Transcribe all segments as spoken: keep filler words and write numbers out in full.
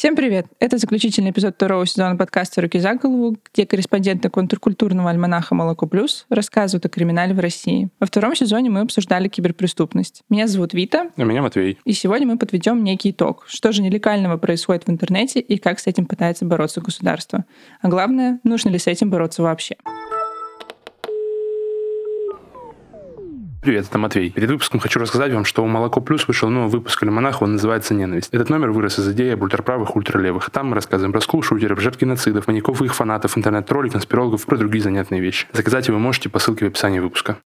Всем привет! Это заключительный эпизод второго сезона подкаста «Руки за голову», где корреспонденты контркультурного альманаха «Молоко Плюс» рассказывают о криминале в России. Во втором сезоне мы обсуждали киберпреступность. Меня зовут Вита. А меня Матвей. И сегодня мы подведем некий итог. Что же нелегального происходит в интернете и как с этим пытается бороться государство? А главное, нужно ли с этим бороться вообще? Привет, это Матвей. Перед выпуском хочу рассказать вам, что у «Молоко Плюс» вышел новый выпуск альманаха, он называется «Ненависть». Этот номер вырос из идеи об ультраправых, ультралевых. Там мы рассказываем про скул-шутеров, жертв геноцидов, маньяков и их фанатов, интернет-троллей, конспирологов и другие занятные вещи. Заказать его можете по ссылке в описании выпуска.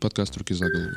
Подкаст «Руки за голову».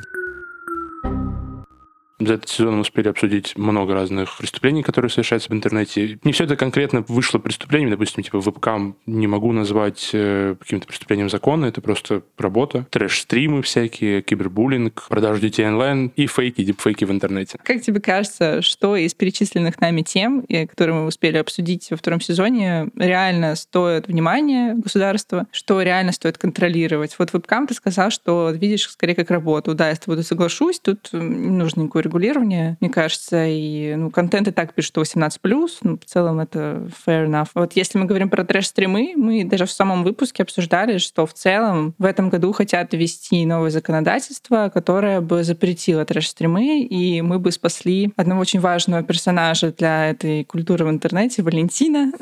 За этот сезон мы успели обсудить много разных преступлений, которые совершаются в интернете. Не все это конкретно вышло преступлением, допустим, типа вебкам не могу назвать каким-то преступлением закона, это просто работа. Трэш-стримы всякие, кибербуллинг, продажа детей онлайн и фейки, дипфейки в интернете. Как тебе кажется, что из перечисленных нами тем, которые мы успели обсудить во втором сезоне, реально стоит внимания государства, что реально стоит контролировать? Вот вебкам ты сказал, что видишь скорее как работу. Да, я с тобой соглашусь, тут не нужно никакой регулирование, мне кажется, и ну, контент и так пишет, что восемнадцать плюс, ну, в целом это fair enough. Вот если мы говорим про трэш-стримы, мы даже в самом выпуске обсуждали, что в целом в этом году хотят ввести новое законодательство, которое бы запретило трэш-стримы, и мы бы спасли одного очень важного персонажа для этой культуры в интернете, Валентина.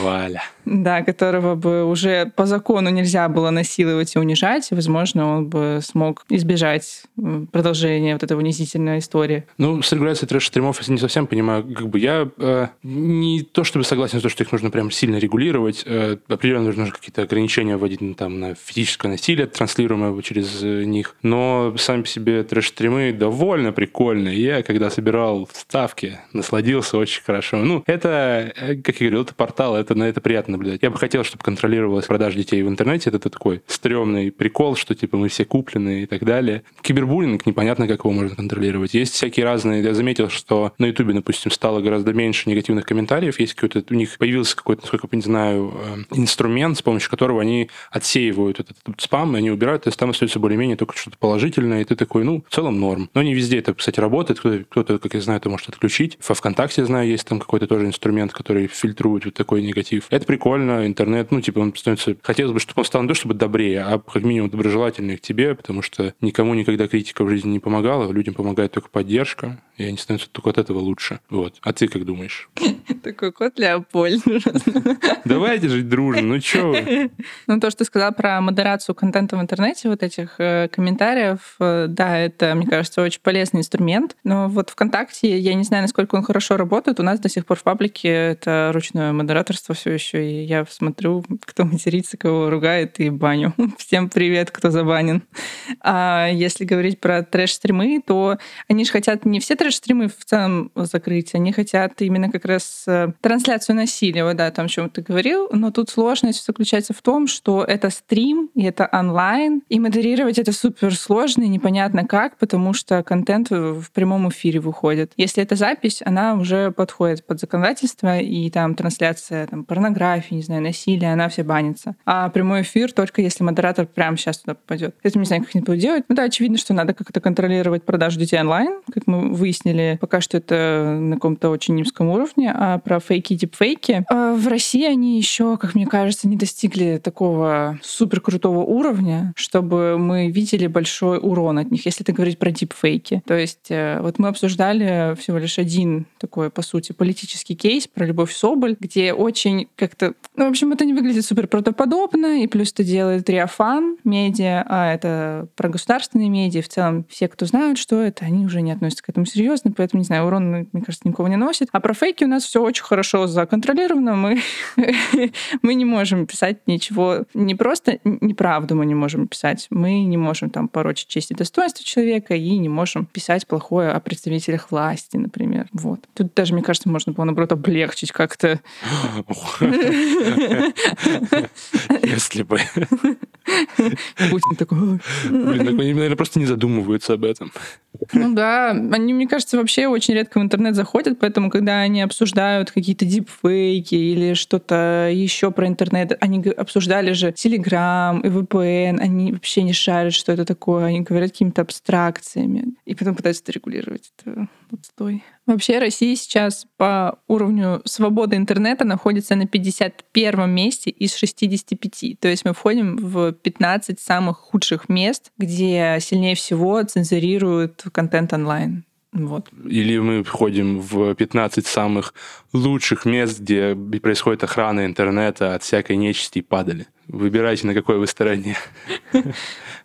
Валя. Да, которого бы уже по закону нельзя было насиловать и унижать, и, возможно, он бы смог избежать продолжения вот этого унизительного истории. Ну, с регуляцией трэш-стримов я не совсем понимаю. Как бы я э, не то чтобы согласен с тем, что их нужно прям сильно регулировать. Э, определенно нужно какие-то ограничения вводить ну, там, на физическое насилие, транслируемое через них. Но сами по себе трэш-стримы довольно прикольные. Я, когда собирал вставки, насладился очень хорошо. Ну, это, как я говорил, это портал, это, на это приятно наблюдать. Я бы хотел, чтобы контролировалась продажа детей в интернете. Это, это такой стрёмный прикол, что типа мы все куплены и так далее. Кибербуллинг, непонятно, как его можно контролировать. Есть всякие разные, я заметил, что на Ютубе, допустим, стало гораздо меньше негативных комментариев, есть какой-то, у них появился какой-то, насколько я не знаю, инструмент, с помощью которого они отсеивают этот, этот спам, и они убирают, то есть там остается более-менее только что-то положительное, и ты такой, ну, в целом норм. Но не везде это, кстати, работает, кто-то, кто-то как я знаю, это может отключить. Во ВКонтакте, я знаю, есть там какой-то тоже инструмент, который фильтрует вот такой негатив. Это прикольно, интернет, ну, типа, он становится, хотелось бы, чтобы он стал не то, чтобы добрее, а как минимум доброжелательнее к тебе, потому что никому никогда критика в жизни не помогала, людям помогает только поддержка, и они становятся только от этого лучше. Вот. А ты как думаешь? Такой кот Леопольд. Давайте жить дружно, ну чё вы? Ну, то, что ты сказала про модерацию контента в интернете, вот этих комментариев, да, это, мне кажется, очень полезный инструмент. Но вот ВКонтакте, я не знаю, насколько он хорошо работает, у нас до сих пор в паблике это ручное модераторство все еще, и я смотрю, кто матерится, кого ругает, и баню. Всем привет, кто забанен. А если говорить про трэш-стримы, то они же хотят не все трэш-стримы в целом закрыть, они хотят именно как раз трансляцию насилия, вот, да, там, о чем ты говорил, но тут сложность заключается в том, что это стрим, и это онлайн, и модерировать это суперсложно и непонятно как, потому что контент в прямом эфире выходит. Если это запись, она уже подходит под законодательство, и там трансляция там, порнографии, не знаю, насилия, она вся банится. А прямой эфир только если модератор прямо сейчас туда попадет. Я не знаю, как они это делают. Ну да, очевидно, что надо как-то контролировать продажу детей онлайн, как мы выяснили, пока что это на каком-то очень низком уровне, а про фейки и дипфейки. В России они еще, как мне кажется, не достигли такого суперкрутого уровня, чтобы мы видели большой урон от них, если это говорить про дипфейки. То есть вот мы обсуждали всего лишь один такой, по сути, политический кейс про Любовь Соболь, где очень как-то... Ну, в общем, это не выглядит суперправдоподобно, и плюс это делает Риафан Медиа, а это про государственные медиа. В целом все, кто знают, что это, они они уже не относятся к этому серьезно, поэтому, не знаю, урон, мне кажется, никого не носит. А про фейки у нас все очень хорошо законтролировано, мы, мы не можем писать ничего, не просто неправду мы не можем писать, мы не можем там порочить честь и достоинство человека и не можем писать плохое о представителях власти, например. Вот. Тут даже, мне кажется, можно было, наоборот, облегчить как-то. Если бы... Путин такой... Блин, так они, наверное, просто не задумываются об этом. Ну да, они, мне кажется, вообще очень редко в интернет заходят, поэтому, когда они обсуждают какие-то дипфейки или что-то еще про интернет, они обсуждали же Телеграм и вэ пэ эн, они вообще не шарят, что это такое, они говорят какими-то абстракциями, и потом пытаются это регулировать. Это отстой. Вообще Россия сейчас по уровню свободы интернета находится на пятьдесят первом месте из шестидесяти пяти. То есть мы входим в пятнадцать самых худших мест, где сильнее всего цензурируют контент онлайн. Вот. Или мы входим в пятнадцать самых лучших мест, где происходит охрана интернета от всякой нечисти и падали. Выбирайте, на какой вы стороне.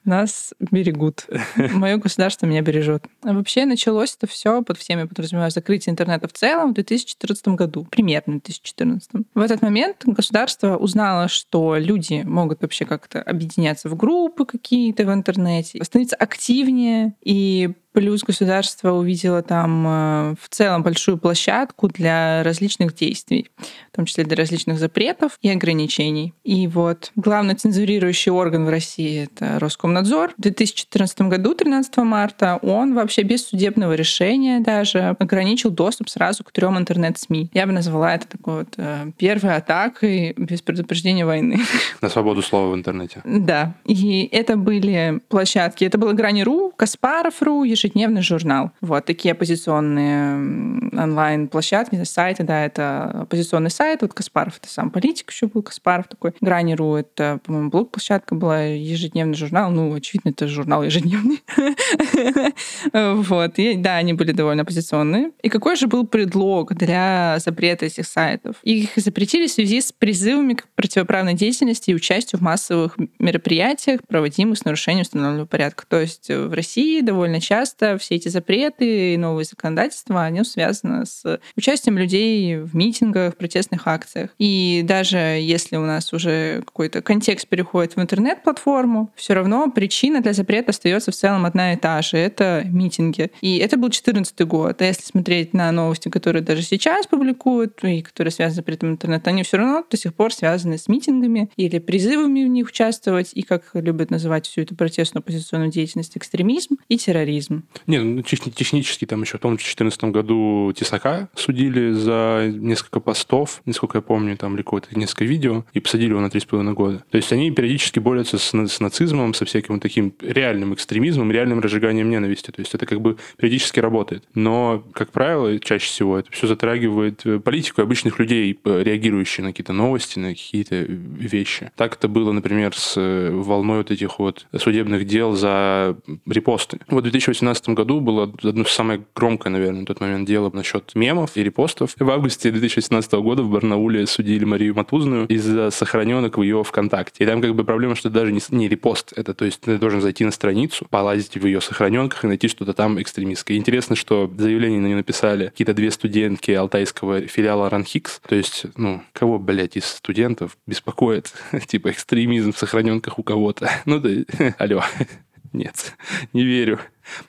Нас берегут. Мое государство меня бережет. А вообще началось это все под всеми, подразумеваю, закрытие интернета в целом в две тысячи четырнадцатом году, примерно в две тысячи четырнадцатом. В этот момент государство узнало, что люди могут вообще как-то объединяться в группы какие-то в интернете, становиться активнее, и плюс государство увидело там в целом большую площадку для различных действий, в том числе для различных запретов и ограничений. И вот главный цензурирующий орган в России — это Роскомнадзор. В две тысячи четырнадцатом году, тринадцатого марта, он вообще без судебного решения даже ограничил доступ сразу к трем интернет-СМИ. Я бы назвала это такой вот э, первой атакой без предупреждения войны. На свободу слова в интернете. Да. И это были площадки. Это было Грани точка ру, Каспаров точка ру, ежедневный журнал. Вот такие оппозиционные онлайн-площадки, сайты, да, это оппозиционный сайт. Вот Каспаров — это сам политик еще был, Каспаров такой. Grani точка ру — это, по-моему, блог-площадка была, ежедневный журнал. Ну, очевидно, это журнал ежедневный. Вот. Да, они были довольно оппозиционные. И какой же был предлог для запрета этих сайтов? Их запретили в связи с призывами к противоправной деятельности и участию в массовых мероприятиях, проводимых с нарушением установленного порядка. То есть в России довольно часто Часто все эти запреты и новые законодательства, они связаны с участием людей в митингах, протестных акциях. И даже если у нас уже какой-то контекст переходит в интернет-платформу, все равно причина для запрета остается в целом одна и та же. Это митинги. И это был две тысячи четырнадцатый год. А если смотреть на новости, которые даже сейчас публикуют и которые связаны с запретом интернета, они все равно до сих пор связаны с митингами или призывами в них участвовать, и, как любят называть всю эту протестную оппозиционную деятельность, экстремизм и терроризм. Нет, ну, технически там еще в том две тысячи четырнадцатом году Тесака судили за несколько постов, насколько я помню, там, или какое-то несколько видео, и посадили его на три с половиной года. То есть они периодически борются с, с нацизмом, со всяким вот таким реальным экстремизмом, реальным разжиганием ненависти. То есть это как бы периодически работает. Но, как правило, чаще всего это все затрагивает политику обычных людей, реагирующих на какие-то новости, на какие-то вещи. Так это было, например, с волной вот этих вот судебных дел за репосты. Вот в две тысячи восемнадцатом В две тысячи восемнадцатом году было одно самое громкое, наверное, на тот момент дело насчет мемов и репостов. В августе две тысячи восемнадцатого года в Барнауле судили Марию Матузную из-за сохраненок в ее ВКонтакте. И там как бы проблема, что даже не, не репост, это, то есть ты должен зайти на страницу, полазить в ее сохраненках и найти что-то там экстремистское. И интересно, что заявление на нее написали какие-то две студентки Алтайского филиала РАНХиГС. То есть, ну, кого, блядь, из студентов беспокоит, типа, экстремизм в сохраненках у кого-то? Ну, да, алло. Нет, не верю.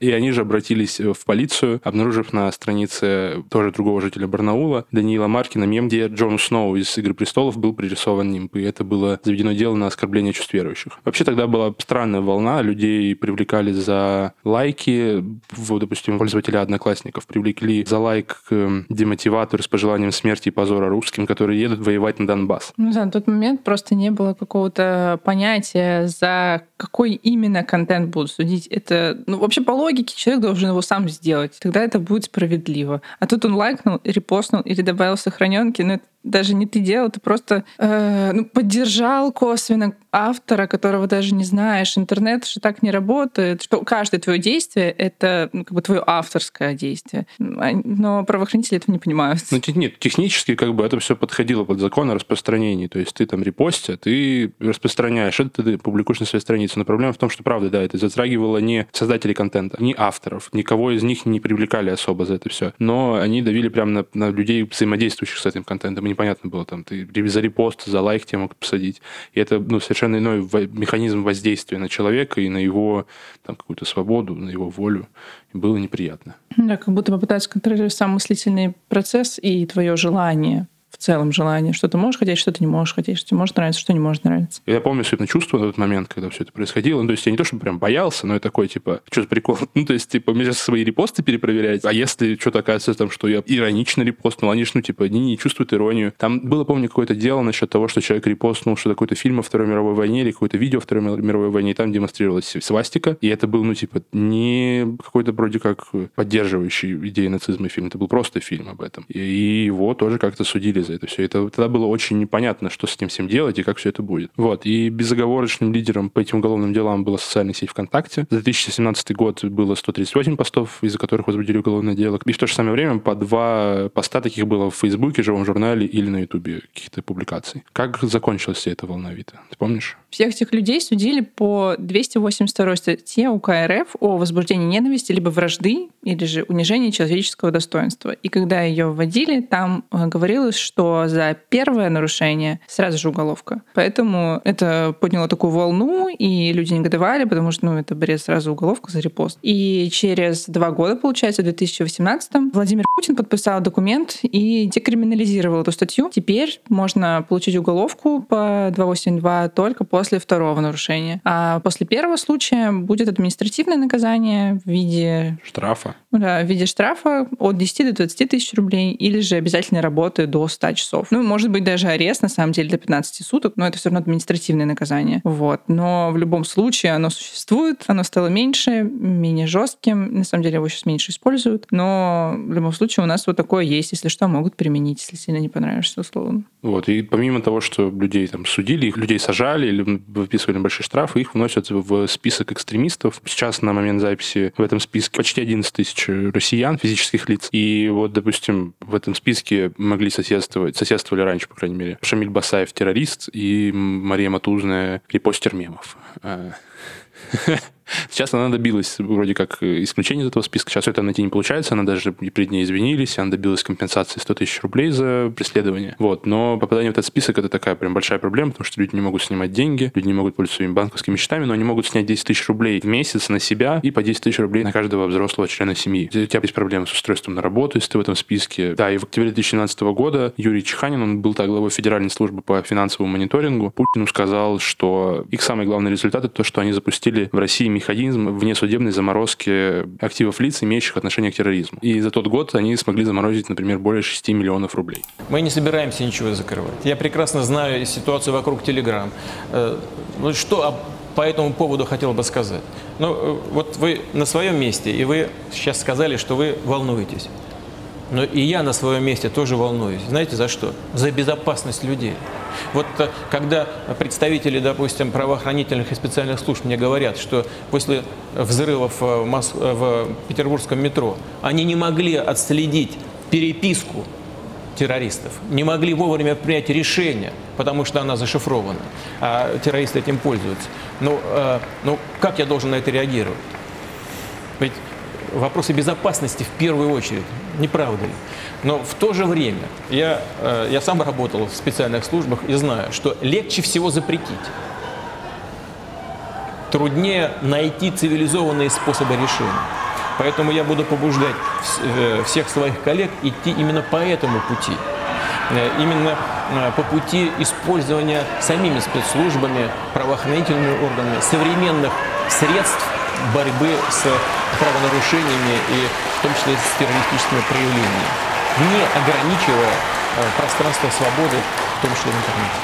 И они же обратились в полицию, обнаружив на странице тоже другого жителя Барнаула, Даниила Маркина, мем, где Джон Сноу из «Игры престолов» был пририсован нимб, и это было заведено дело на оскорбление чувств верующих. Вообще тогда была странная волна, людей привлекали за лайки, вот, допустим, пользователя Одноклассников привлекли за лайк к демотиватору с пожеланием смерти и позора русским, которые едут воевать на Донбасс. Ну да, на тот момент просто не было какого-то понятия, за какой именно контент будут судить. Это, ну, вообще по логике человек должен его сам сделать. Тогда это будет справедливо. А тут он лайкнул, репостнул или добавил сохраненки, ну это даже не ты делал, ты просто э, ну, поддержал косвенно автора, которого даже не знаешь. Интернет же так не работает, что каждое твое действие — это ну, как бы твое авторское действие. Но правоохранители этого не понимают. Ну, нет, технически как бы это все подходило под закон о распространении. То есть ты там репостишь, ты распространяешь, это ты публикуешь на своей странице. Но проблема в том, что, правда, да, это затрагивало не создателей контента, не авторов. Никого из них не привлекали особо за это все. Но они давили прямо на, на людей, взаимодействующих с этим контентом. И непонятно было, там, ты за репост, за лайк тебя могут посадить. И это, ну, совершенно совершенно иной механизм воздействия на человека и на его там, какую-то свободу, на его волю. И было неприятно. Да, как будто бы пытаются контролировать сам мыслительный процесс и твое желание, в целом желание, что ты можешь хотеть, что ты не можешь хотеть, что тебе может нравиться, что не может нравиться. Я помню, особенно чувство на тот момент, когда все это происходило. Ну, то есть я не то, чтобы прям боялся, но я такой, типа, что за прикол? Ну, то есть, типа, мне сейчас свои репосты перепроверять, а если что-то оказывается, там, что я иронично репостнул, они же, ну, типа, не, не чувствуют иронию. Там было, помню, какое-то дело насчет того, что человек репостнул что-то какой-то фильм о Второй мировой войне или какое-то видео о Второй мировой войне, и там демонстрировалась свастика, и это был, ну, типа, не какой-то вроде как поддерживающий идеи нацизма фильм, это был просто фильм об этом. И его тоже как-то судили за это все. Это тогда было очень непонятно, что с этим всем делать и как все это будет. Вот. И безоговорочным лидером по этим уголовным делам была социальная сеть ВКонтакте. За две тысячи семнадцатый год было сто тридцать восемь постов, из-за которых возбудили уголовное дело. И в то же самое время по два поста таких было в Фейсбуке, Живом журнале или на Ютубе каких-то публикаций. Как закончилась вся эта волна Вита? Ты помнишь? Всех этих людей судили по двести восемьдесят второй статье УК РФ о возбуждении ненависти либо вражды, или же унижении человеческого достоинства. И когда ее вводили, там говорилось, что за первое нарушение сразу же уголовка. Поэтому это подняло такую волну, и люди негодовали, потому что, ну, это бред, сразу уголовка за репост. И через два года, получается, в две тысячи восемнадцатом Владимир Путин подписал документ и декриминализировал эту статью. Теперь можно получить уголовку по двести восемьдесят два только после второго нарушения. А после первого случая будет административное наказание в виде... штрафа. Да, в виде штрафа от десяти до двадцати тысяч рублей или же обязательной работы до ста часов. Ну, может быть, даже арест, на самом деле, до пятнадцати суток, но это все равно административное наказание. Вот. Но в любом случае оно существует, оно стало меньше, менее жестким. На самом деле его сейчас меньше используют, но в любом случае у нас вот такое есть, если что, могут применить, если сильно не понравишься, условно. Вот. И помимо того, что людей там судили, их людей сажали или выписывали большие штрафы, их вносят в список экстремистов. Сейчас на момент записи в этом списке почти одиннадцать тысяч россиян, физических лиц. И вот, допустим, в этом списке могли соседи соседствовали раньше, по крайней мере, Шамиль Басаев, террорист, и Мария Матузная, репостер мемов. Сейчас она добилась вроде как исключения из этого списка. Сейчас это найти не получается. Она даже перед ней извинились. Она добилась компенсации сто тысяч рублей за преследование. Вот. Но попадание в этот список — это такая прям большая проблема, потому что люди не могут снимать деньги, люди не могут пользоваться своими банковскими счетами, но они могут снять десять тысяч рублей в месяц на себя и по десять тысяч рублей на каждого взрослого члена семьи. У тебя есть проблемы с устройством на работу, если ты в этом списке. Да, и в октябре две тысячи семнадцатого года Юрий Чиханин, он был так главой Федеральной службы по финансовому мониторингу, Путину сказал, что их самый главный результат — это то, что они запустили в России механизм внесудебной заморозки активов лиц, имеющих отношение к терроризму. И за тот год они смогли заморозить, например, более шести миллионов рублей. Мы не собираемся ничего закрывать. Я прекрасно знаю ситуацию вокруг Telegram. Что по этому поводу хотел бы сказать? Ну, вот вы на своем месте, и вы сейчас сказали, что вы волнуетесь. Но и я на своем месте тоже волнуюсь. Знаете, за что? За безопасность людей. Вот когда представители, допустим, правоохранительных и специальных служб мне говорят, что после взрывов в, Мос... в петербургском метро они не могли отследить переписку террористов, не могли вовремя принять решение, потому что она зашифрована, а террористы этим пользуются. Ну, э, ну как я должен на это реагировать? Ведь вопросы безопасности в первую очередь, не правда ли? Но в то же время я, я сам работал в специальных службах и знаю, что легче всего запретить. Труднее найти цивилизованные способы решения. Поэтому я буду побуждать всех своих коллег идти именно по этому пути. Именно по пути использования самими спецслужбами, правоохранительными органами современных средств борьбы с правонарушениями и в том числе с террористическими проявлениями, не ограничивая пространство свободы, в том числе в интернете.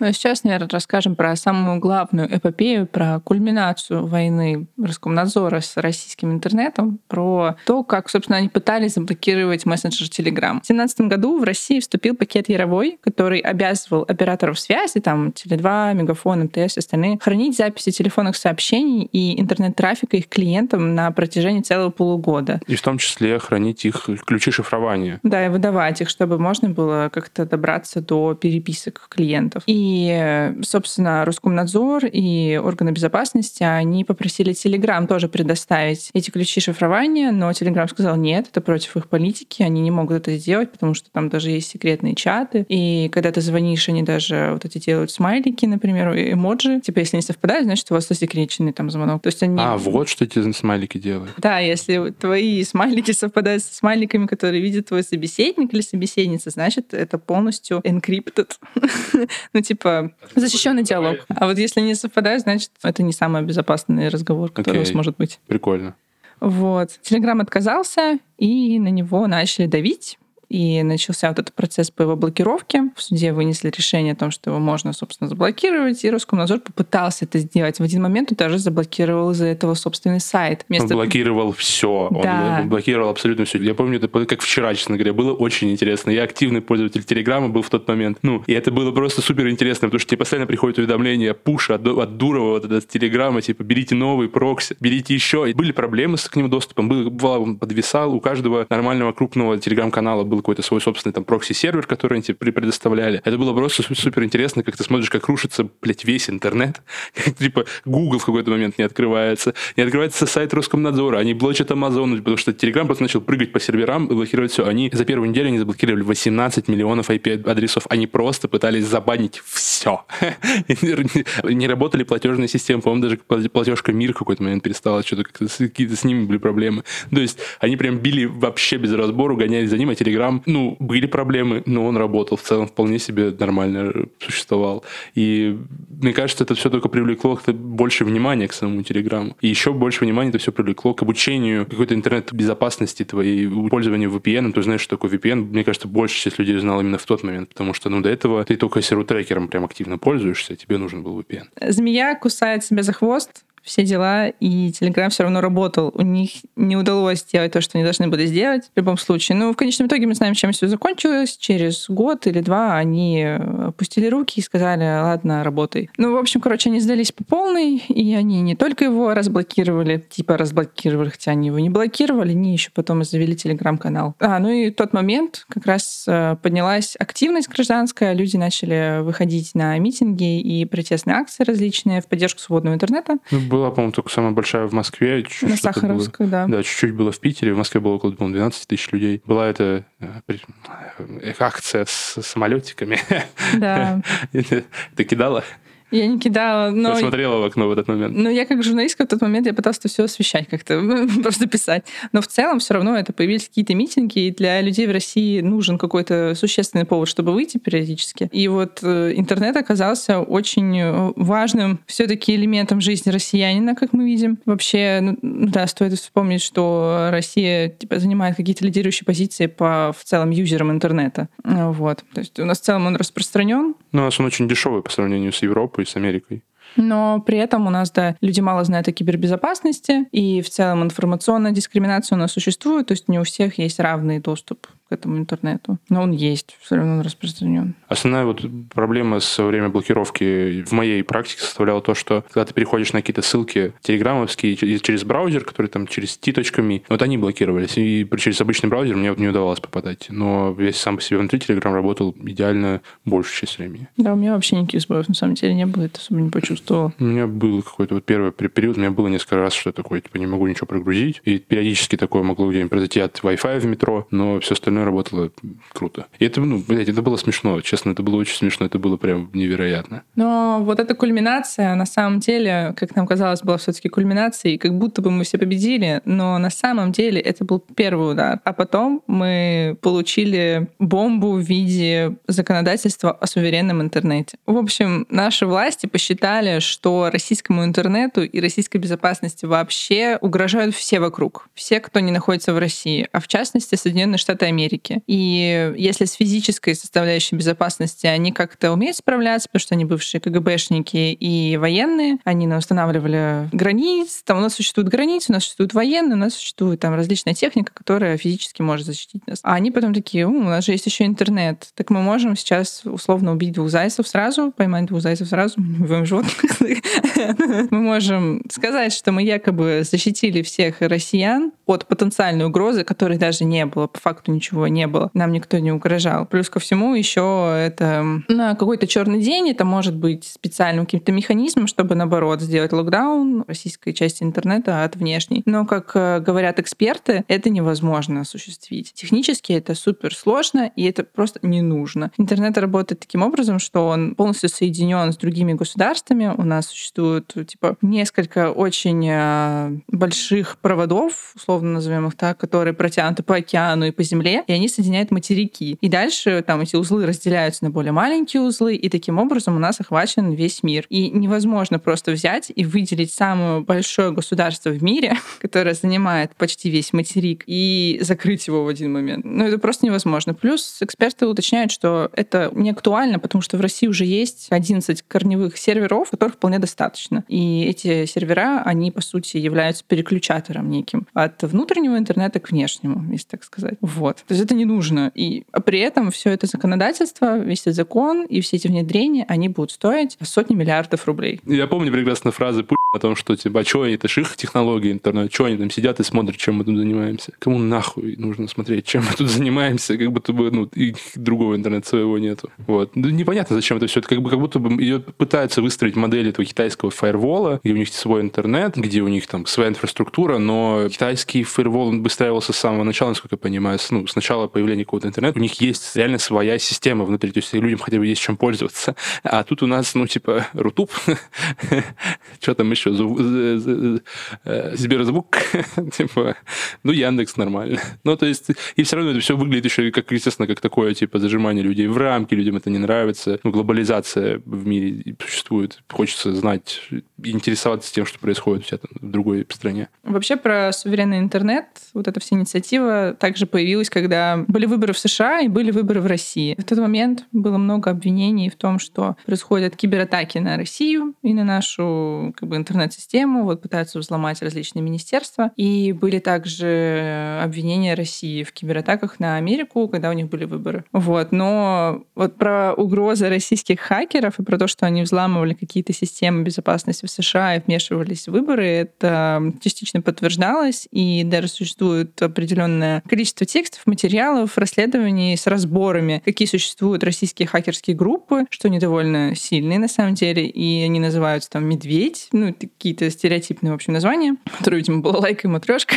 Ну, а сейчас, наверное, расскажем про самую главную эпопею, про кульминацию войны Роскомнадзора с российским интернетом, про то, как, собственно, они пытались заблокировать мессенджер Telegram. В две тысячи семнадцатом году в России вступил пакет Яровой, который обязывал операторов связи, там, теле два, Мегафон, эм тэ эс и остальные, хранить записи телефонных сообщений и интернет-трафика их клиентам на протяжении целого полугода. И в том числе хранить их ключи шифрования. Да, и выдавать их, чтобы можно было как-то добраться до переписок клиентов. И, собственно, Роскомнадзор и органы безопасности, они попросили Telegram тоже предоставить эти ключи шифрования, но Telegram сказал нет, это против их политики, они не могут это сделать, потому что там даже есть секретные чаты, и когда ты звонишь, они даже вот эти делают смайлики, например, эмоджи, типа если не совпадают, значит у вас засекреченный там звонок. То есть они... А, вот что эти смайлики делают. Да, если твои смайлики совпадают с смайликами, которые видит твой собеседник или собеседница, значит это полностью encrypted. Ну, типа, защищенный диалог. А вот если не совпадает, значит, это не самый безопасный разговор, который okay. у вас может быть. Прикольно. Вот. Телеграм отказался, и на него начали давить. И начался вот этот процесс по его блокировке. В суде вынесли решение о том, что его можно, собственно, заблокировать. И Роскомнадзор попытался это сделать. В один момент он даже заблокировал из-за этого собственный сайт. Вместо... Он блокировал все. Да. Он, он блокировал абсолютно все. Я помню, это как вчера, честно говоря, было очень интересно. Я активный пользователь Телеграма был в тот момент. Ну, и это было просто супер интересно, потому что тебе постоянно приходит уведомление пуш от, от Дурова, вот от Телеграма, типа, берите новый прокси, берите еще. И были проблемы с к нему доступом. Был, он подвисал. У каждого нормального крупного Телеграм-канала был какой-то свой собственный там прокси-сервер, который они тебе предоставляли. Это было просто супер интересно, как ты смотришь, как рушится, блядь, весь интернет. Как, типа, Google в какой-то момент не открывается. Не открывается сайт Роскомнадзора, они блочат Amazon, потому что Telegram просто начал прыгать по серверам и блокировать все. Они за первую неделю они заблокировали восемнадцать миллионов ай пи-адресов. Они просто пытались забанить все. Не работали платежные системы. По-моему, даже платежка МИР в какой-то момент перестала. Что-то какие-то с ними были проблемы. То есть они прям били вообще без разбора, гонялись за ним, а Telegram ну, были проблемы, но он работал в целом, вполне себе нормально существовал. И мне кажется, это все только привлекло больше внимания к самому Телеграму. И еще больше внимания это все привлекло к обучению какой-то интернет-безопасности твоей, пользованию ви пи эн. Ты знаешь, что такое ви пи эн. Мне кажется, большая часть людей знала именно в тот момент, потому что ну, до этого ты только си ар ю-трекером прям активно пользуешься, тебе нужен был ви пи эн. Змея кусает себя за хвост. Все дела, и Telegram все равно работал. У них не удалось сделать то, что они должны были сделать в любом случае. Ну, в конечном итоге мы знаем, чем все закончилось. Через год или два они опустили руки и сказали, ладно, работай. Ну, в общем, короче, они сдались по полной, и они не только его разблокировали, типа разблокировали, хотя они его не блокировали, они еще потом завели Telegram-канал. А, ну и в тот момент как раз поднялась активность гражданская, люди начали выходить на митинги и протестные акции различные в поддержку свободного интернета. Была, по-моему, только самая большая в Москве. Чуть-чуть на Сахаровской, да. Да, чуть-чуть было в Питере. В Москве было около двенадцать тысяч людей. Была эта акция с самолетиками. Да. Ты кидала? Я не кидала, но... Ты смотрела в окно в этот момент. Ну, я как журналистка в тот момент, я пыталась это все освещать как-то, просто писать. Но в целом все равно это появились какие-то митинги, и для людей в России нужен какой-то существенный повод, чтобы выйти периодически. И вот интернет оказался очень важным все-таки элементом жизни россиянина, как мы видим. Вообще, ну, да, стоит вспомнить, что Россия типа, занимает какие-то лидирующие позиции по в целом юзерам интернета. Вот. То есть у нас в целом он распространен. У нас он очень дешевый по сравнению с Европой, с Америкой. Но при этом у нас, да, люди мало знают о кибербезопасности, и в целом информационная дискриминация у нас существует, то есть не у всех есть равный доступ к этому интернету. Но он есть, все равно он распространен. Основная вот проблема со время блокировки в моей практике составляла то, что когда ты переходишь на какие-то ссылки телеграммовские через браузер, который там через ти точка ми, вот они блокировались, и через обычный браузер мне вот не удавалось попадать. Но я сам по себе внутри Telegram работал идеально большую часть времени. Да, у меня вообще никаких сбоев на самом деле не было, это особо не почувствовал. У меня был какой-то вот первый период, у меня было несколько раз, что я такой, типа, не могу ничего прогрузить, и периодически такое могло где-нибудь произойти от Wi-Fi в метро, но все остальное работало круто. И это, ну, блядь, это было смешно, честно, это было очень смешно, это было прям невероятно. Но вот эта кульминация, на самом деле, как нам казалось, была все-таки кульминацией, как будто бы мы все победили, но на самом деле это был первый удар, а потом мы получили бомбу в виде законодательства о суверенном интернете. В общем, наши власти посчитали, что российскому интернету и российской безопасности вообще угрожают все вокруг, все, кто не находится в России, а в частности Соединенные Штаты Америки. Америки. И если с физической составляющей безопасности они как-то умеют справляться, потому что они бывшие КГБшники и военные, они нам устанавливали границы, там у нас существуют границы, у нас существуют военные, у нас существует там различная техника, которая физически может защитить нас. А они потом такие: у нас же есть еще интернет, так мы можем сейчас условно убить двух зайцев сразу, поймать двух зайцев сразу, мы убиваем животных. Мы можем сказать, что мы якобы защитили всех россиян от потенциальной угрозы, которой даже не было, по факту ничего не было, нам никто не угрожал. Плюс ко всему еще это на какой-то черный день, это может быть специальным каким-то механизмом, чтобы наоборот сделать локдаун российской части интернета от внешней. Но, как говорят эксперты, это невозможно осуществить. Технически это суперсложно, и это просто не нужно. Интернет работает таким образом, что он полностью соединен с другими государствами. У нас существует типа несколько очень больших проводов, условно назовем их так, которые протянуты по океану и по земле, и они соединяют материки. И дальше там эти узлы разделяются на более маленькие узлы, и таким образом у нас охвачен весь мир. И невозможно просто взять и выделить самое большое государство в мире, которое занимает почти весь материк, и закрыть его в один момент. Ну, это просто невозможно. Плюс эксперты уточняют, что это не актуально, потому что в России уже есть одиннадцать корневых серверов, которых вполне достаточно. И эти сервера, они, по сути, являются переключатором неким от внутреннего интернета к внешнему, если так сказать. Вот. То есть это не нужно. И а при этом все это законодательство, весь этот закон и все эти внедрения, они будут стоить сотни миллиардов рублей. Я помню прекрасно фразы Путина о том, что типа, а чё это ж их технологии интернет, чё они там сидят и смотрят, чем мы тут занимаемся. Кому нахуй нужно смотреть, чем мы тут занимаемся, как будто бы, ну, и другого интернета своего нету. Вот. Ну, непонятно, зачем это все. Это как бы как будто бы идет, пытаются выстроить модель этого китайского фаервола, где у них свой интернет, где у них там своя инфраструктура, но китайский фаервол, он выстраивался с самого начала, насколько я понимаю, с, ну, с начала появления какого-то интернета. У них есть реально своя система внутри, то есть людям хотя бы есть чем пользоваться. А тут у нас, ну, типа, Рутуб, что там еще Сберзвук, типа, ну, Яндекс нормально. Ну, то есть, и все равно это все выглядит еще, как, естественно, как такое, типа, зажимание людей в рамки, людям это не нравится. Ну, глобализация в мире существует, хочется знать, интересоваться тем, что происходит у тебя там в другой стране. Вообще, про суверенный интернет, вот эта вся инициатива также появилась, когда были выборы в США и были выборы в России. В тот момент было много обвинений в том, что происходят кибератаки на Россию и на нашу, как бы, интернет систему, вот пытаются взломать различные министерства. И были также обвинения России в кибератаках на Америку, когда у них были выборы. Вот. Но вот про угрозы российских хакеров и про то, что они взламывали какие-то системы безопасности в США и вмешивались в выборы, это частично подтверждалось, и даже существует определенное количество текстов, материалов, расследований с разборами, какие существуют российские хакерские группы, что они довольно сильные на самом деле, и они называются там «Медведь», ну, какие-то стереотипные, в общем, названия, которые, видимо, была лайка и матрёшка.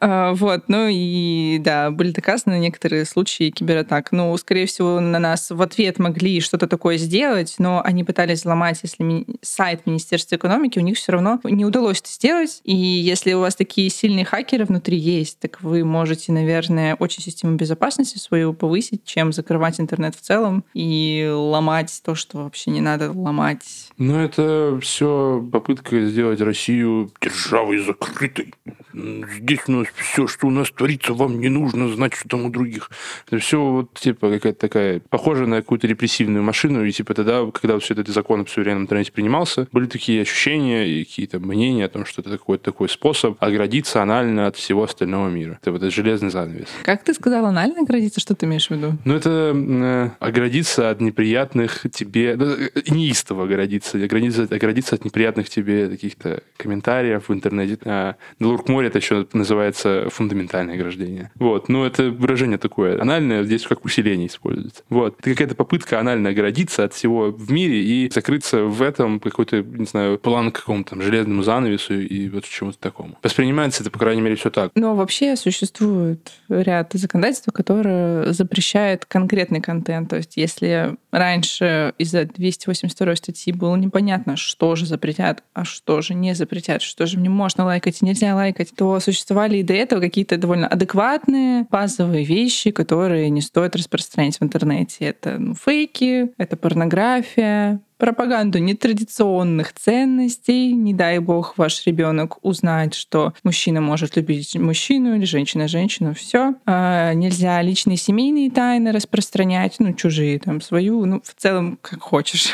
Вот, ну и да, были доказаны некоторые случаи кибератак. Ну, скорее всего, на нас в ответ могли что-то такое сделать, но они пытались взломать, если сайт Министерства экономики, у них все равно не удалось это сделать. И если у вас такие сильные хакеры внутри есть, так вы можете, наверное, очень систему безопасности свою повысить, чем закрывать интернет в целом и ломать то, что вообще не надо ломать. Ну, это все попытка сделать Россию державой закрытой. Здесь у нас все, что у нас творится, вам не нужно знать, что там у других. Это все вот типа какая-то такая, похожа на какую-то репрессивную машину. И типа тогда, когда вот все этот закон об суверенном интернете принимался, были такие ощущения и какие-то мнения о том, что это какой-то такой способ оградиться анально от всего остального мира. Это вот этот железный занавес. Как ты сказал, анально оградиться? Что ты имеешь в виду? Ну, это э, оградиться от неприятных тебе... Неистово оградиться. Оградиться от оградиться от неприятных тебе каких-то комментариев в интернете. А, на Лурк-море это еще называется фундаментальное ограждение. Вот. Но это выражение такое. Анальное здесь как усиление используется. Вот. Это какая-то попытка анально оградиться от всего в мире и закрыться в этом какой-то, не знаю, план к какому-то там железному занавесу и вот чему-то такому. Воспринимается это, по крайней мере, все так. Но вообще существует ряд законодательств, которые запрещают конкретный контент. То есть если раньше из-за двести восемьдесят второй статьи было непонятно, что что же запретят, а что же не запретят, что же мне можно лайкать и нельзя лайкать, то существовали и до этого какие-то довольно адекватные базовые вещи, которые не стоит распространять в интернете. Это, ну, фейки, это порнография, пропаганду нетрадиционных ценностей. Не дай бог, ваш ребенок узнает, что мужчина может любить мужчину или женщина женщину. Все. А нельзя личные семейные тайны распространять, ну, чужие, там, свою, ну, в целом, как хочешь.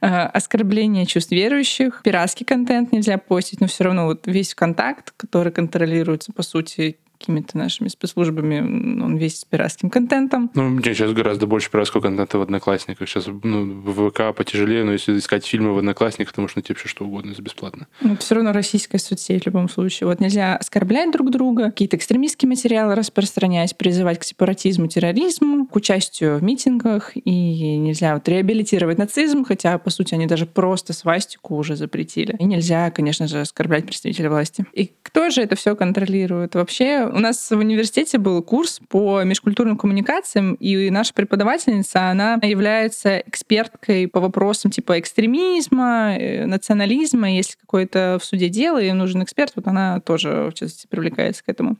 Оскорбление чувств верующих, пиратский контент нельзя постить, но все равно вот весь контакт, который контролируется, по сути, какими-то нашими спецслужбами, он весь с пиратским контентом. Ну, мне сейчас гораздо больше пиратского контента в Одноклассниках. Сейчас, ну, в ВК потяжелее, но если искать фильмы в Одноклассниках, то можно тебе все что угодно, это бесплатно. Ну, все равно российская соцсеть в любом случае. Вот нельзя оскорблять друг друга, какие-то экстремистские материалы распространять, призывать к сепаратизму, терроризму, к участию в митингах, и нельзя вот реабилитировать нацизм, хотя, по сути, они даже просто свастику уже запретили. И нельзя, конечно же, оскорблять представителей власти. И кто же это все контролирует? Вообще, у нас в университете был курс по межкультурным коммуникациям, и наша преподавательница, она является эксперткой по вопросам типа экстремизма, национализма. Если какое-то в суде дело, ей нужен эксперт, вот она тоже, в частности, привлекается к этому.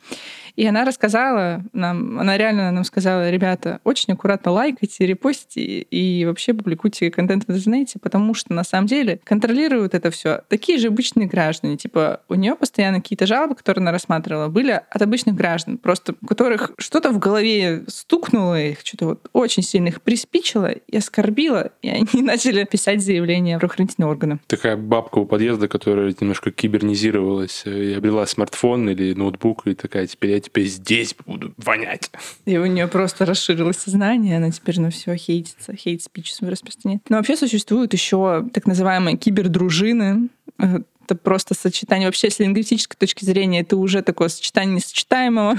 И она рассказала нам, она реально нам сказала: ребята, очень аккуратно лайкайте, репостите и вообще публикуйте контент в интернете, потому что на самом деле контролируют это все такие же обычные граждане. Типа у нее постоянно какие-то жалобы, которые она рассматривала, были от обычных граждан, просто у которых что-то в голове стукнуло их, что-то вот очень сильно их приспичило и оскорбило, и они начали писать заявления в правоохранительные органы. Такая бабка у подъезда, которая немножко кибернизировалась и обрела смартфон или ноутбук, и такая: теперь я теперь здесь буду вонять. И у нее просто расширилось сознание, она теперь на все хейтится, хейт-спич свой распространяет. Но вообще существуют еще так называемые кибердружины. Это просто сочетание. Вообще, с лингвистической точки зрения, это уже такое сочетание несочетаемого.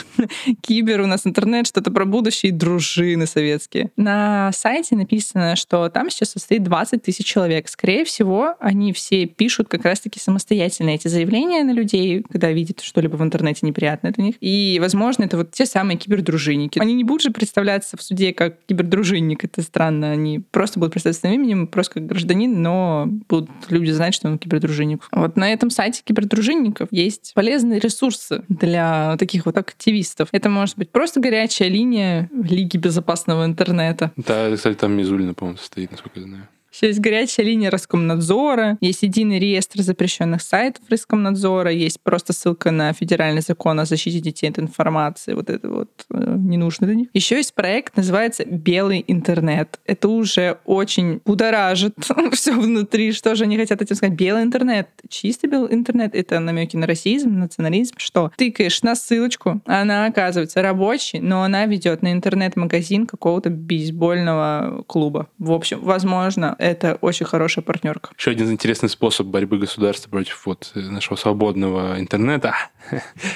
Кибер, у нас интернет, что-то про будущее, и дружины советские. На сайте написано, что там сейчас состоит двадцать тысяч человек. Скорее всего, они все пишут как раз-таки самостоятельно эти заявления на людей, когда видят что-либо в интернете неприятное для них. И, возможно, это вот те самые кибердружинники. Они не будут же представляться в суде как кибердружинник. Это странно. Они просто будут представляться своим именем, просто как гражданин, но будут люди знать, что он кибердружинник. Вот на этом сайте кибердружинников есть полезные ресурсы для таких вот активистов. Это может быть просто горячая линия Лиги безопасного интернета. Да, кстати, там Мизулина, по-моему, состоит, насколько я знаю. Еще есть горячая линия Роскомнадзора, есть единый реестр запрещенных сайтов Роскомнадзора, есть просто ссылка на федеральный закон о защите детей от информации, вот это вот не нужно для них. Еще есть проект, называется «Белый интернет». Это уже очень будоражит все внутри, что же они хотят этим сказать. Белый интернет, чистый белый интернет — это намеки на расизм, национализм, что тыкаешь на ссылочку, она оказывается рабочей, но она ведет на интернет-магазин какого-то бейсбольного клуба. В общем, возможно, это очень хорошая партнерка. Еще один интересный способ борьбы государства против вот нашего свободного интернета.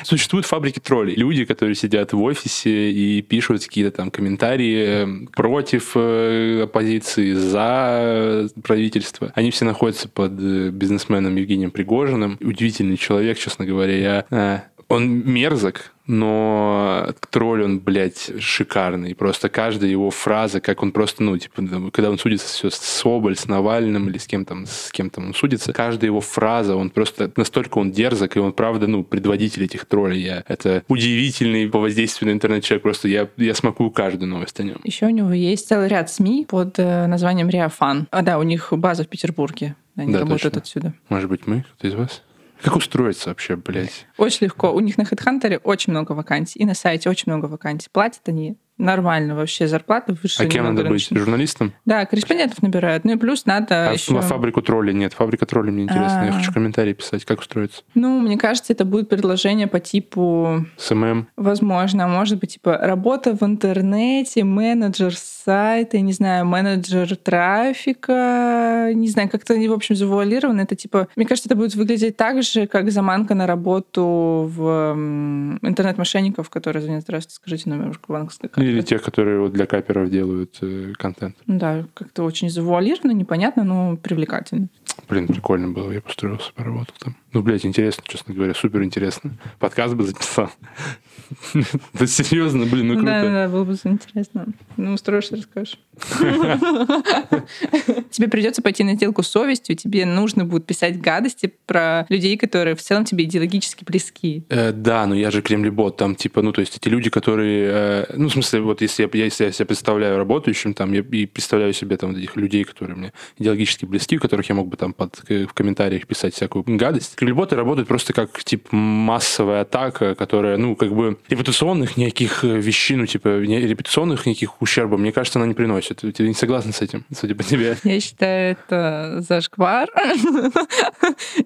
Существуют фабрики троллей. Люди, которые сидят в офисе и пишут какие-то там комментарии против оппозиции, за правительство. Они все находятся под бизнесменом Евгением Пригожиным. Удивительный человек, честно говоря. Я... Он мерзок, но тролль он, блядь, шикарный. Просто каждая его фраза, как он просто, ну, типа, когда он судится все с Соболь, с Навальным или с кем там, с кем там он судится, каждая его фраза, он просто настолько он дерзок, и он, правда, ну, предводитель этих троллей. Я, это удивительный по воздействию на интернет человек. Просто я, я смакую каждую новость о нем. Еще у него есть целый ряд СМИ под названием «Реофан». А да, у них база в Петербурге. Они да, работают точно. Отсюда. Может быть, мы, кто-то из вас? Как устроиться вообще, блядь? Очень легко. У них на HeadHunter очень много вакансий, и на сайте очень много вакансий. Платят они нормально вообще, зарплаты выше. А кем надо рыночных. Быть? Журналистом? Да, корреспондентов набирают. Ну и плюс надо а еще... А фабрику троллей нет. Фабрика троллей мне интересно. А-а-а. Я хочу комментарии писать. Как устроиться? Ну, мне кажется, это будет предложение по типу... СММ? Возможно. Может быть, типа работа в интернете, менеджер сайта, я не знаю, менеджер трафика, не знаю, как-то они, в общем, завуалированы. Это типа... Мне кажется, это будет выглядеть так же, как заманка на работу в интернет-мошенников, которые звонят: здравствуйте, скажите номер банковской карты. Или тех, которые вот для каперов делают э, контент. Да, как-то очень завуалированно, непонятно, но привлекательно. Блин, прикольно было, я построился, поработал там. Ну, блядь, интересно, честно говоря, супер интересно. Подкаст бы записал. Да серьезно, блин, ну круто. Да, да, было бы интересно. Ну, устроишься, расскажешь. Тебе придется пойти на сделку с совестью, тебе нужно будет писать гадости про людей, которые в целом тебе идеологически близки. Да, но я же кремлебот, там типа, ну, то есть эти люди, которые... Ну, в смысле, вот если я себя представляю работающим, там, и представляю себе там этих людей, которые мне идеологически близки, у которых я мог бы там в комментариях писать всякую гадость. Кремлеботы работают просто как, типа, массовая атака, которая, ну, как бы репутационных никаких вещей, ну, типа, репутационных никаких ущербов, мне кажется, она не приносит. Ты не согласна с этим, судя по тебе? Я считаю, это зашквар.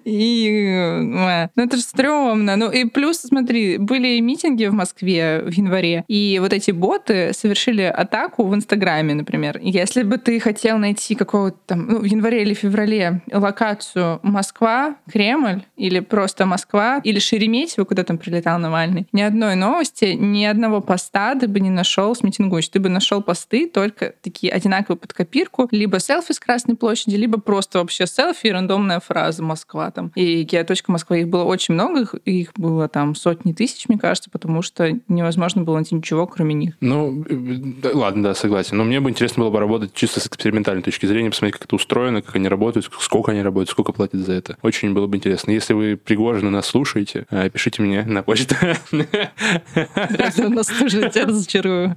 И, ну, это же стрёмно. Ну, и плюс, смотри, были митинги в Москве в январе, и вот эти боты совершили атаку в Инстаграме, например. Если бы ты хотел найти какого-то там, ну, в январе или феврале локацию Москва, Кремль, или просто Москва, или Шереметьево, куда там прилетал Навальный, ни одной новости, ни одного поста ты бы не нашел с митингующим. Ты бы нашел посты только такие одинаковые под копирку, либо селфи с Красной площади, либо просто вообще селфи и рандомная фраза «Москва» там. И геоточка Москва, их было очень много, их, их было там сотни тысяч, мне кажется, потому что невозможно было найти ничего, кроме них. Ну, да, ладно, да, согласен. Но мне бы интересно было бы работать чисто с экспериментальной точки зрения, посмотреть, как это устроено, как они работают, сколько они работают, сколько платят за это. Очень было бы интересно. Если вы Пригожина нас слушаете, пишите мне на почту. Если нас слушаете, я разочарую.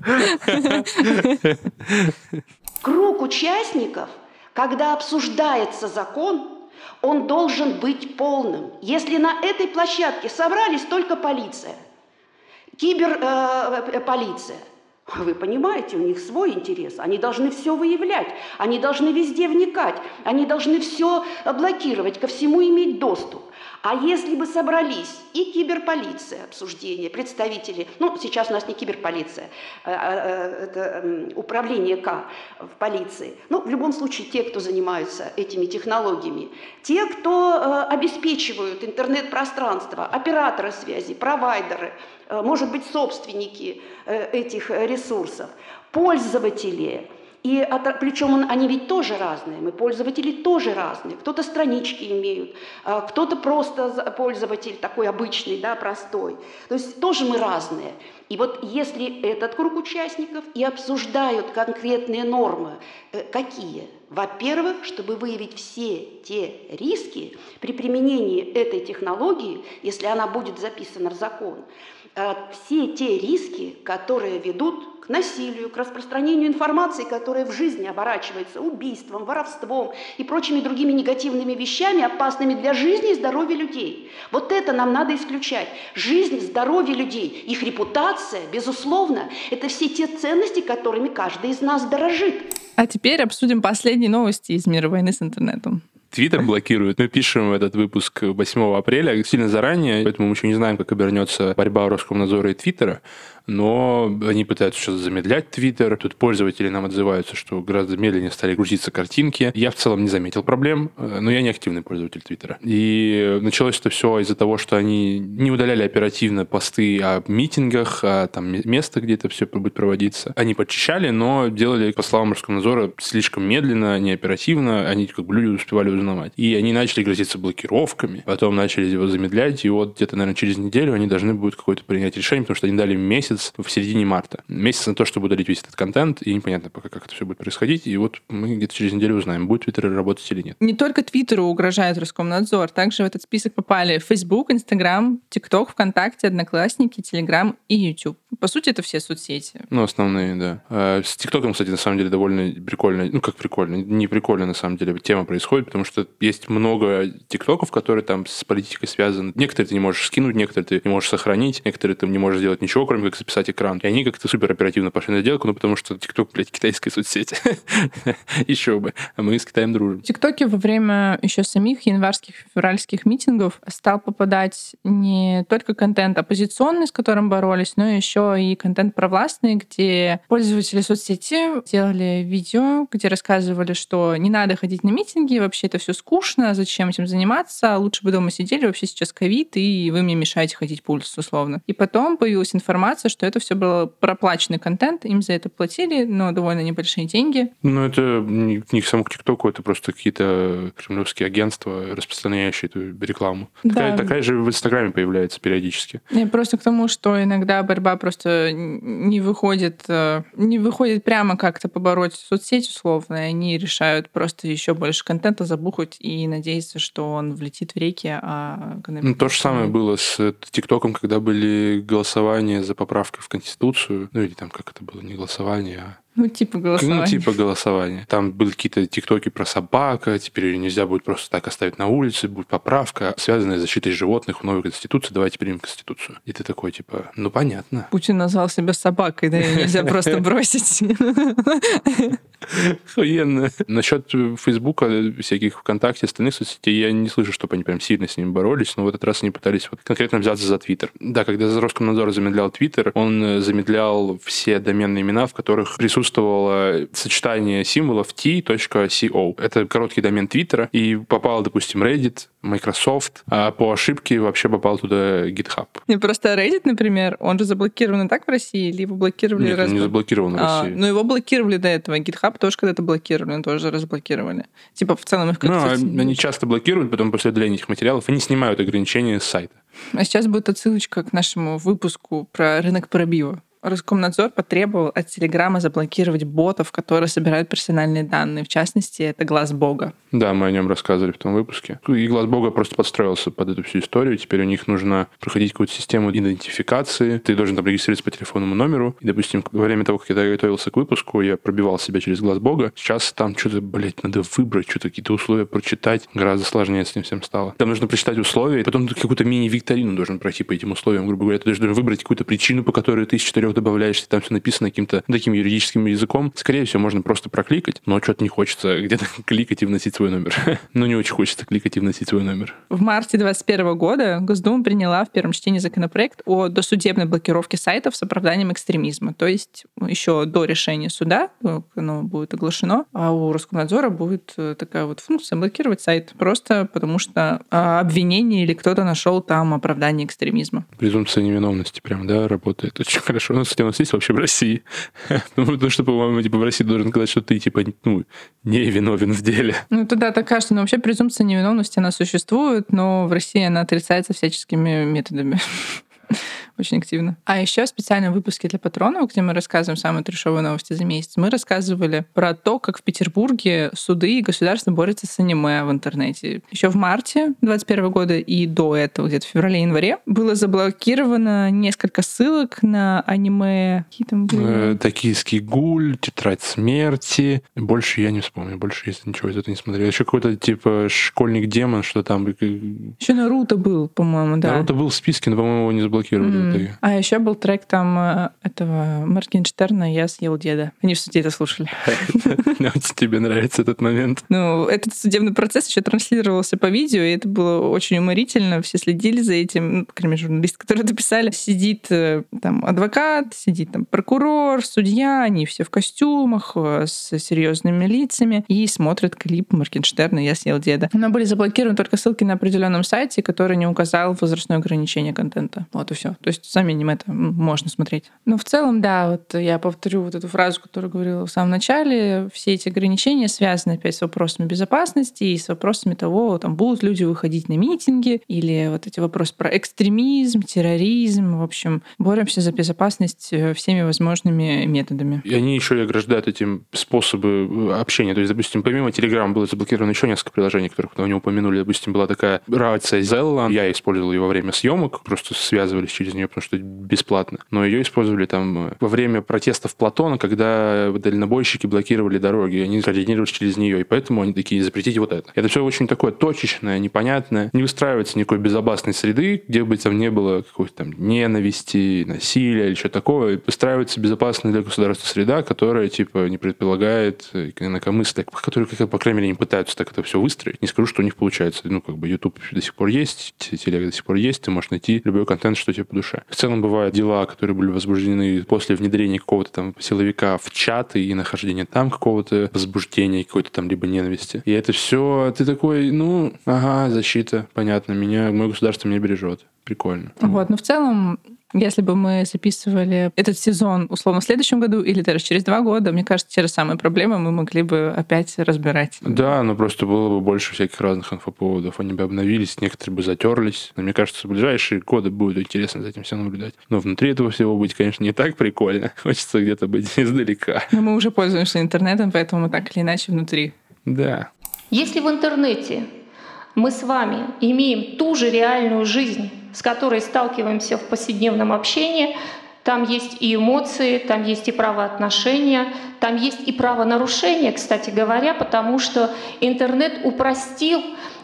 Круг участников, когда обсуждается закон, он должен быть полным. Если на этой площадке собрались только полиция, киберполиция, э, вы понимаете, у них свой интерес. Они должны все выявлять, они должны везде вникать, они должны все блокировать, ко всему иметь доступ. А если бы собрались и киберполиция, обсуждение, представители, ну, сейчас у нас не киберполиция, это управление К в полиции, ну, в любом случае, те, кто занимаются этими технологиями, те, кто обеспечивают интернет-пространство, операторы связи, провайдеры, может быть, собственники этих ресурсов, пользователи. И от, причем они ведь тоже разные, мы пользователи тоже разные. Кто-то странички имеют, кто-то просто пользователь такой обычный, да, простой. То есть тоже мы разные. И вот если этот круг участников и обсуждают конкретные нормы, какие? Во-первых, чтобы выявить все те риски при применении этой технологии, если она будет записана в закон, все те риски, которые ведут к насилию, к распространению информации, которая в жизни оборачивается убийством, воровством и прочими другими негативными вещами, опасными для жизни и здоровья людей. Вот это нам надо исключать. Жизнь, здоровье людей, их репутация, безусловно, это все те ценности, которыми каждый из нас дорожит. А теперь обсудим последние новости из мира войны с интернетом. Твиттер блокируют. Мы пишем этот выпуск восьмого апреля, сильно заранее, поэтому мы еще не знаем, как обернется борьба Роскомнадзора и Твиттера, но они пытаются сейчас замедлять Твиттер. Тут пользователи нам отзываются, что гораздо медленнее стали грузиться картинки. Я в целом не заметил проблем, но я не активный пользователь Твиттера. И началось это все из-за того, что они не удаляли оперативно посты о митингах, о там, место, где это все будет проводиться. Они подчищали, но делали, по словам Роскомнадзора, слишком медленно, не оперативно. Они как бы люди успевали узнавать. И они начали грозиться блокировками, потом начали его замедлять, и вот где-то, наверное, через неделю они должны будут какое-то принять решение, потому что они дали месяц в середине марта. Месяц на то, чтобы удалить весь этот контент, и непонятно пока, как это все будет происходить, и вот мы где-то через неделю узнаем, будет Твиттер работать или нет. Не только Твиттеру угрожает Роскомнадзор, также в этот список попали Facebook, Instagram, TikTok, ВКонтакте, Одноклассники, Telegram и YouTube. По сути, это все соцсети. Ну, основные, да. С TikTok, кстати, на самом деле, довольно прикольно, ну, как прикольно, не прикольно, на самом деле, тема происходит, потому что есть много тиктоков, которые там с политикой связаны. Некоторые ты не можешь скинуть, некоторые ты не можешь сохранить, некоторые ты не можешь сделать ничего, кроме как записать экран. И они как-то супер оперативно пошли на сделку, ну, потому что тикток, блядь, китайская соцсеть. Еще бы. А мы с Китаем дружим. В тиктоке во время еще самих январских, февральских митингов стал попадать не только контент оппозиционный, с которым боролись, но и еще еще и контент провластный, где пользователи соцсети делали видео, где рассказывали, что не надо ходить на митинги, вообще это все скучно, зачем этим заниматься, лучше бы дома сидели, вообще сейчас ковид, и вы мне мешаете ходить по улице, условно. И потом появилась информация, что это все было проплаченный контент, им за это платили, но довольно небольшие деньги. Ну, это не к самому ТикТоку, это просто какие-то кремлевские агентства, распространяющие эту рекламу. Да. Такая, такая же в Инстаграме появляется периодически. Я просто к тому, что иногда борьба просто не выходит, не выходит прямо как-то побороть соцсеть условно, и они решают просто еще больше контента забухать и надеяться, что он влетит в реки. А... Ну, то же самое было с ТикТоком, когда были голосования за поправки в Конституцию, ну или там как это было, не голосование, а... Ну, типа голосования. Ну, типа голосования. Там были какие-то тиктоки про собака, теперь ее нельзя будет просто так оставить на улице, будет поправка, связанная с защитой животных в новой Конституции, давайте примем Конституцию. И ты такой, типа, ну, понятно. Путин назвал себя собакой, да, ее нельзя просто бросить. Охуенно. Насчет Фейсбука, всяких ВКонтакте, остальных соцсетей, я не слышу, чтобы они прям сильно с ними боролись, но в этот раз они пытались вот конкретно взяться за Твиттер. Да, когда Роскомнадзор замедлял Твиттер, он замедлял все доменные имена, в которых присутствовало сочетание символов ти точка си о. Это короткий домен Твиттера, и попал, допустим, Reddit, Microsoft, а по ошибке вообще попал туда GitHub. Не, просто Reddit, например, он же заблокирован и так в России, или его блокировали? Нет, раз... он не заблокирован в а, России. Но его блокировали до этого, GitHub тоже когда-то блокировали, тоже разблокировали. Типа в целом их как-то... Ну, они часто блокируют, потом после удаления этих материалов они снимают ограничения с сайта. А сейчас будет отсылочка к нашему выпуску про рынок пробива. Роскомнадзор потребовал от Телеграма заблокировать ботов, которые собирают персональные данные. В частности, это Глаз Бога. Да, мы о нем рассказывали в том выпуске. И Глаз Бога просто подстроился под эту всю историю. Теперь у них нужно проходить какую-то систему идентификации. Ты должен там регистрироваться по телефонному номеру. И, допустим, во время того, как я готовился к выпуску, я пробивал себя через Глаз Бога. Сейчас там что-то, блядь, надо выбрать, что-то какие-то условия прочитать. Гораздо сложнее с ним всем стало. Там нужно прочитать условия, потом ты какую-то мини-викторину должен пройти по этим условиям. Грубо говоря, ты должен выбрать какую-то причину, по которой ты из четырех добавляешься, там все написано каким-то таким юридическим языком. Скорее всего, можно просто прокликать, но что-то не хочется где-то кликать и вносить свой номер. Но не очень хочется кликать и вносить свой номер. В марте две тысячи двадцать первого года Госдума приняла в первом чтении законопроект о досудебной блокировке сайтов с оправданием экстремизма. То есть еще до решения суда, оно будет оглашено, а у Роскомнадзора будет такая вот функция блокировать сайт просто потому, что обвинение или кто-то нашел там оправдание экстремизма. Презумпция невиновности прям, да, работает очень хорошо. У нас, кстати, у нас есть вообще в России. Потому что, по-моему, типа, в России должен сказать, что ты типа ну, не виновен в деле. Ну, тогда так кажется, но вообще презумпция невиновности, она существует, но в России она отрицается всяческими методами. Очень активно. А еще в специальном выпуске для патронов, где мы рассказываем самые трешовые новости за месяц, мы рассказывали про то, как в Петербурге суды и государство борются с аниме в интернете. Еще в марте двадцать первого года и до этого, где-то в феврале-январе, было заблокировано несколько ссылок на аниме. Какие там были? «Токийский гуль», «Тетрадь смерти». Больше я не вспомню, больше если ничего из этого не смотрел. Еще какой-то типа «Школьник-демон», что там... Еще «Наруто» был, по-моему, да. «Наруто» был в списке, но, по-моему, его не заблокировали. А еще был трек там этого Маркинштерна «Я съел деда». Они в суде это слушали. Тебе нравится этот момент? Ну, этот судебный процесс еще транслировался по видео, и это было очень уморительно. Все следили за этим. Ну, по крайней мере, журналисты, которые это писали. Сидит там адвокат, сидит там прокурор, судья. Они все в костюмах, с серьезными лицами. И смотрят клип Маркинштерна «Я съел деда». Но были заблокированы только ссылки на определенном сайте, который не указал возрастное ограничение контента. Вот и все. То есть сами аниме-то можно смотреть. Но в целом, да, вот я повторю вот эту фразу, которую говорила в самом начале. Все эти ограничения связаны опять с вопросами безопасности и с вопросами того, там, будут люди выходить на митинги, или вот эти вопросы про экстремизм, терроризм. В общем, боремся за безопасность всеми возможными методами. И они еще и ограждают этим способы общения. То есть, допустим, помимо Telegram было заблокировано еще несколько приложений, которых потом не упомянули. Допустим, была такая рация Zello. Я использовал ее во время съемок, просто связывались через нее, потому что бесплатно. Но ее использовали там во время протестов Платона, когда дальнобойщики блокировали дороги, они координировались через нее, и поэтому они такие, запретите вот это. Это все очень такое точечное, непонятное, не выстраивается никакой безопасной среды, где бы там не было какой-то там ненависти, насилия или что такого, и выстраивается безопасная для государства среда, которая типа не предполагает инакомыслие, которые, по крайней мере, не пытаются так это все выстроить. Не скажу, что у них получается. Ну, как бы YouTube до сих пор есть, телега до сих пор есть, ты можешь найти любой контент, что тебе по душе. дальше. В целом бывают дела, которые были возбуждены после внедрения какого-то там силовика в чаты и нахождения там какого-то возбуждения, какой-то там либо ненависти. И это все, ты такой, ну, ага, защита, понятно, меня, мое государство меня бережет. Прикольно. Вот, но в целом, если бы мы записывали этот сезон, условно, в следующем году или даже через два года, мне кажется, те же самые проблемы мы могли бы опять разбирать. Да, но просто было бы больше всяких разных инфоповодов. Они бы обновились, некоторые бы затерлись. Но мне кажется, в ближайшие годы будет интересно за этим все наблюдать. Но внутри этого всего быть, конечно, не так прикольно. Хочется где-то быть издалека. Но мы уже пользуемся интернетом, поэтому мы так или иначе внутри. Да. Если в интернете мы с вами имеем ту же реальную жизнь, с которой сталкиваемся в повседневном общении. Там есть и эмоции, там есть и правоотношения, там есть и правонарушения, кстати говоря, потому что интернет упростил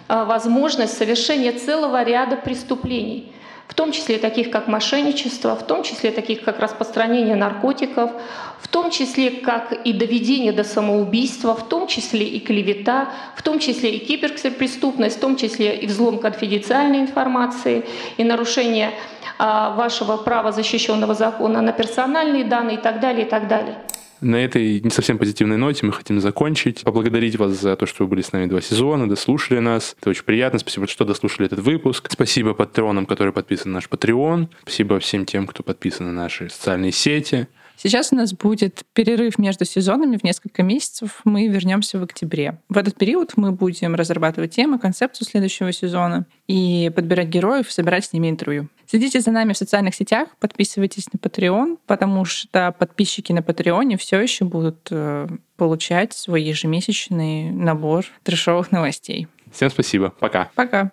возможность совершения целого ряда преступлений, в том числе таких, как мошенничество, в том числе таких, как распространение наркотиков, в том числе, как и доведение до самоубийства, в том числе и клевета, в том числе и киберпреступность, в том числе и взлом конфиденциальной информации, и нарушение а, вашего права защищенного закона на персональные данные и так далее, и так далее. На этой не совсем позитивной ноте мы хотим закончить. Поблагодарить вас за то, что вы были с нами два сезона, дослушали нас. Это очень приятно. Спасибо, что дослушали этот выпуск. Спасибо патронам, которые подписаны на наш Patreon. Спасибо всем тем, кто подписан на наши социальные сети. Сейчас у нас будет перерыв между сезонами в несколько месяцев. Мы вернемся в октябре. В этот период мы будем разрабатывать темы, концепцию следующего сезона и подбирать героев, собирать с ними интервью. Следите за нами в социальных сетях, подписывайтесь на Patreon, потому что подписчики на Патреоне все еще будут э, получать свой ежемесячный набор трэшовых новостей. Всем спасибо. Пока. Пока.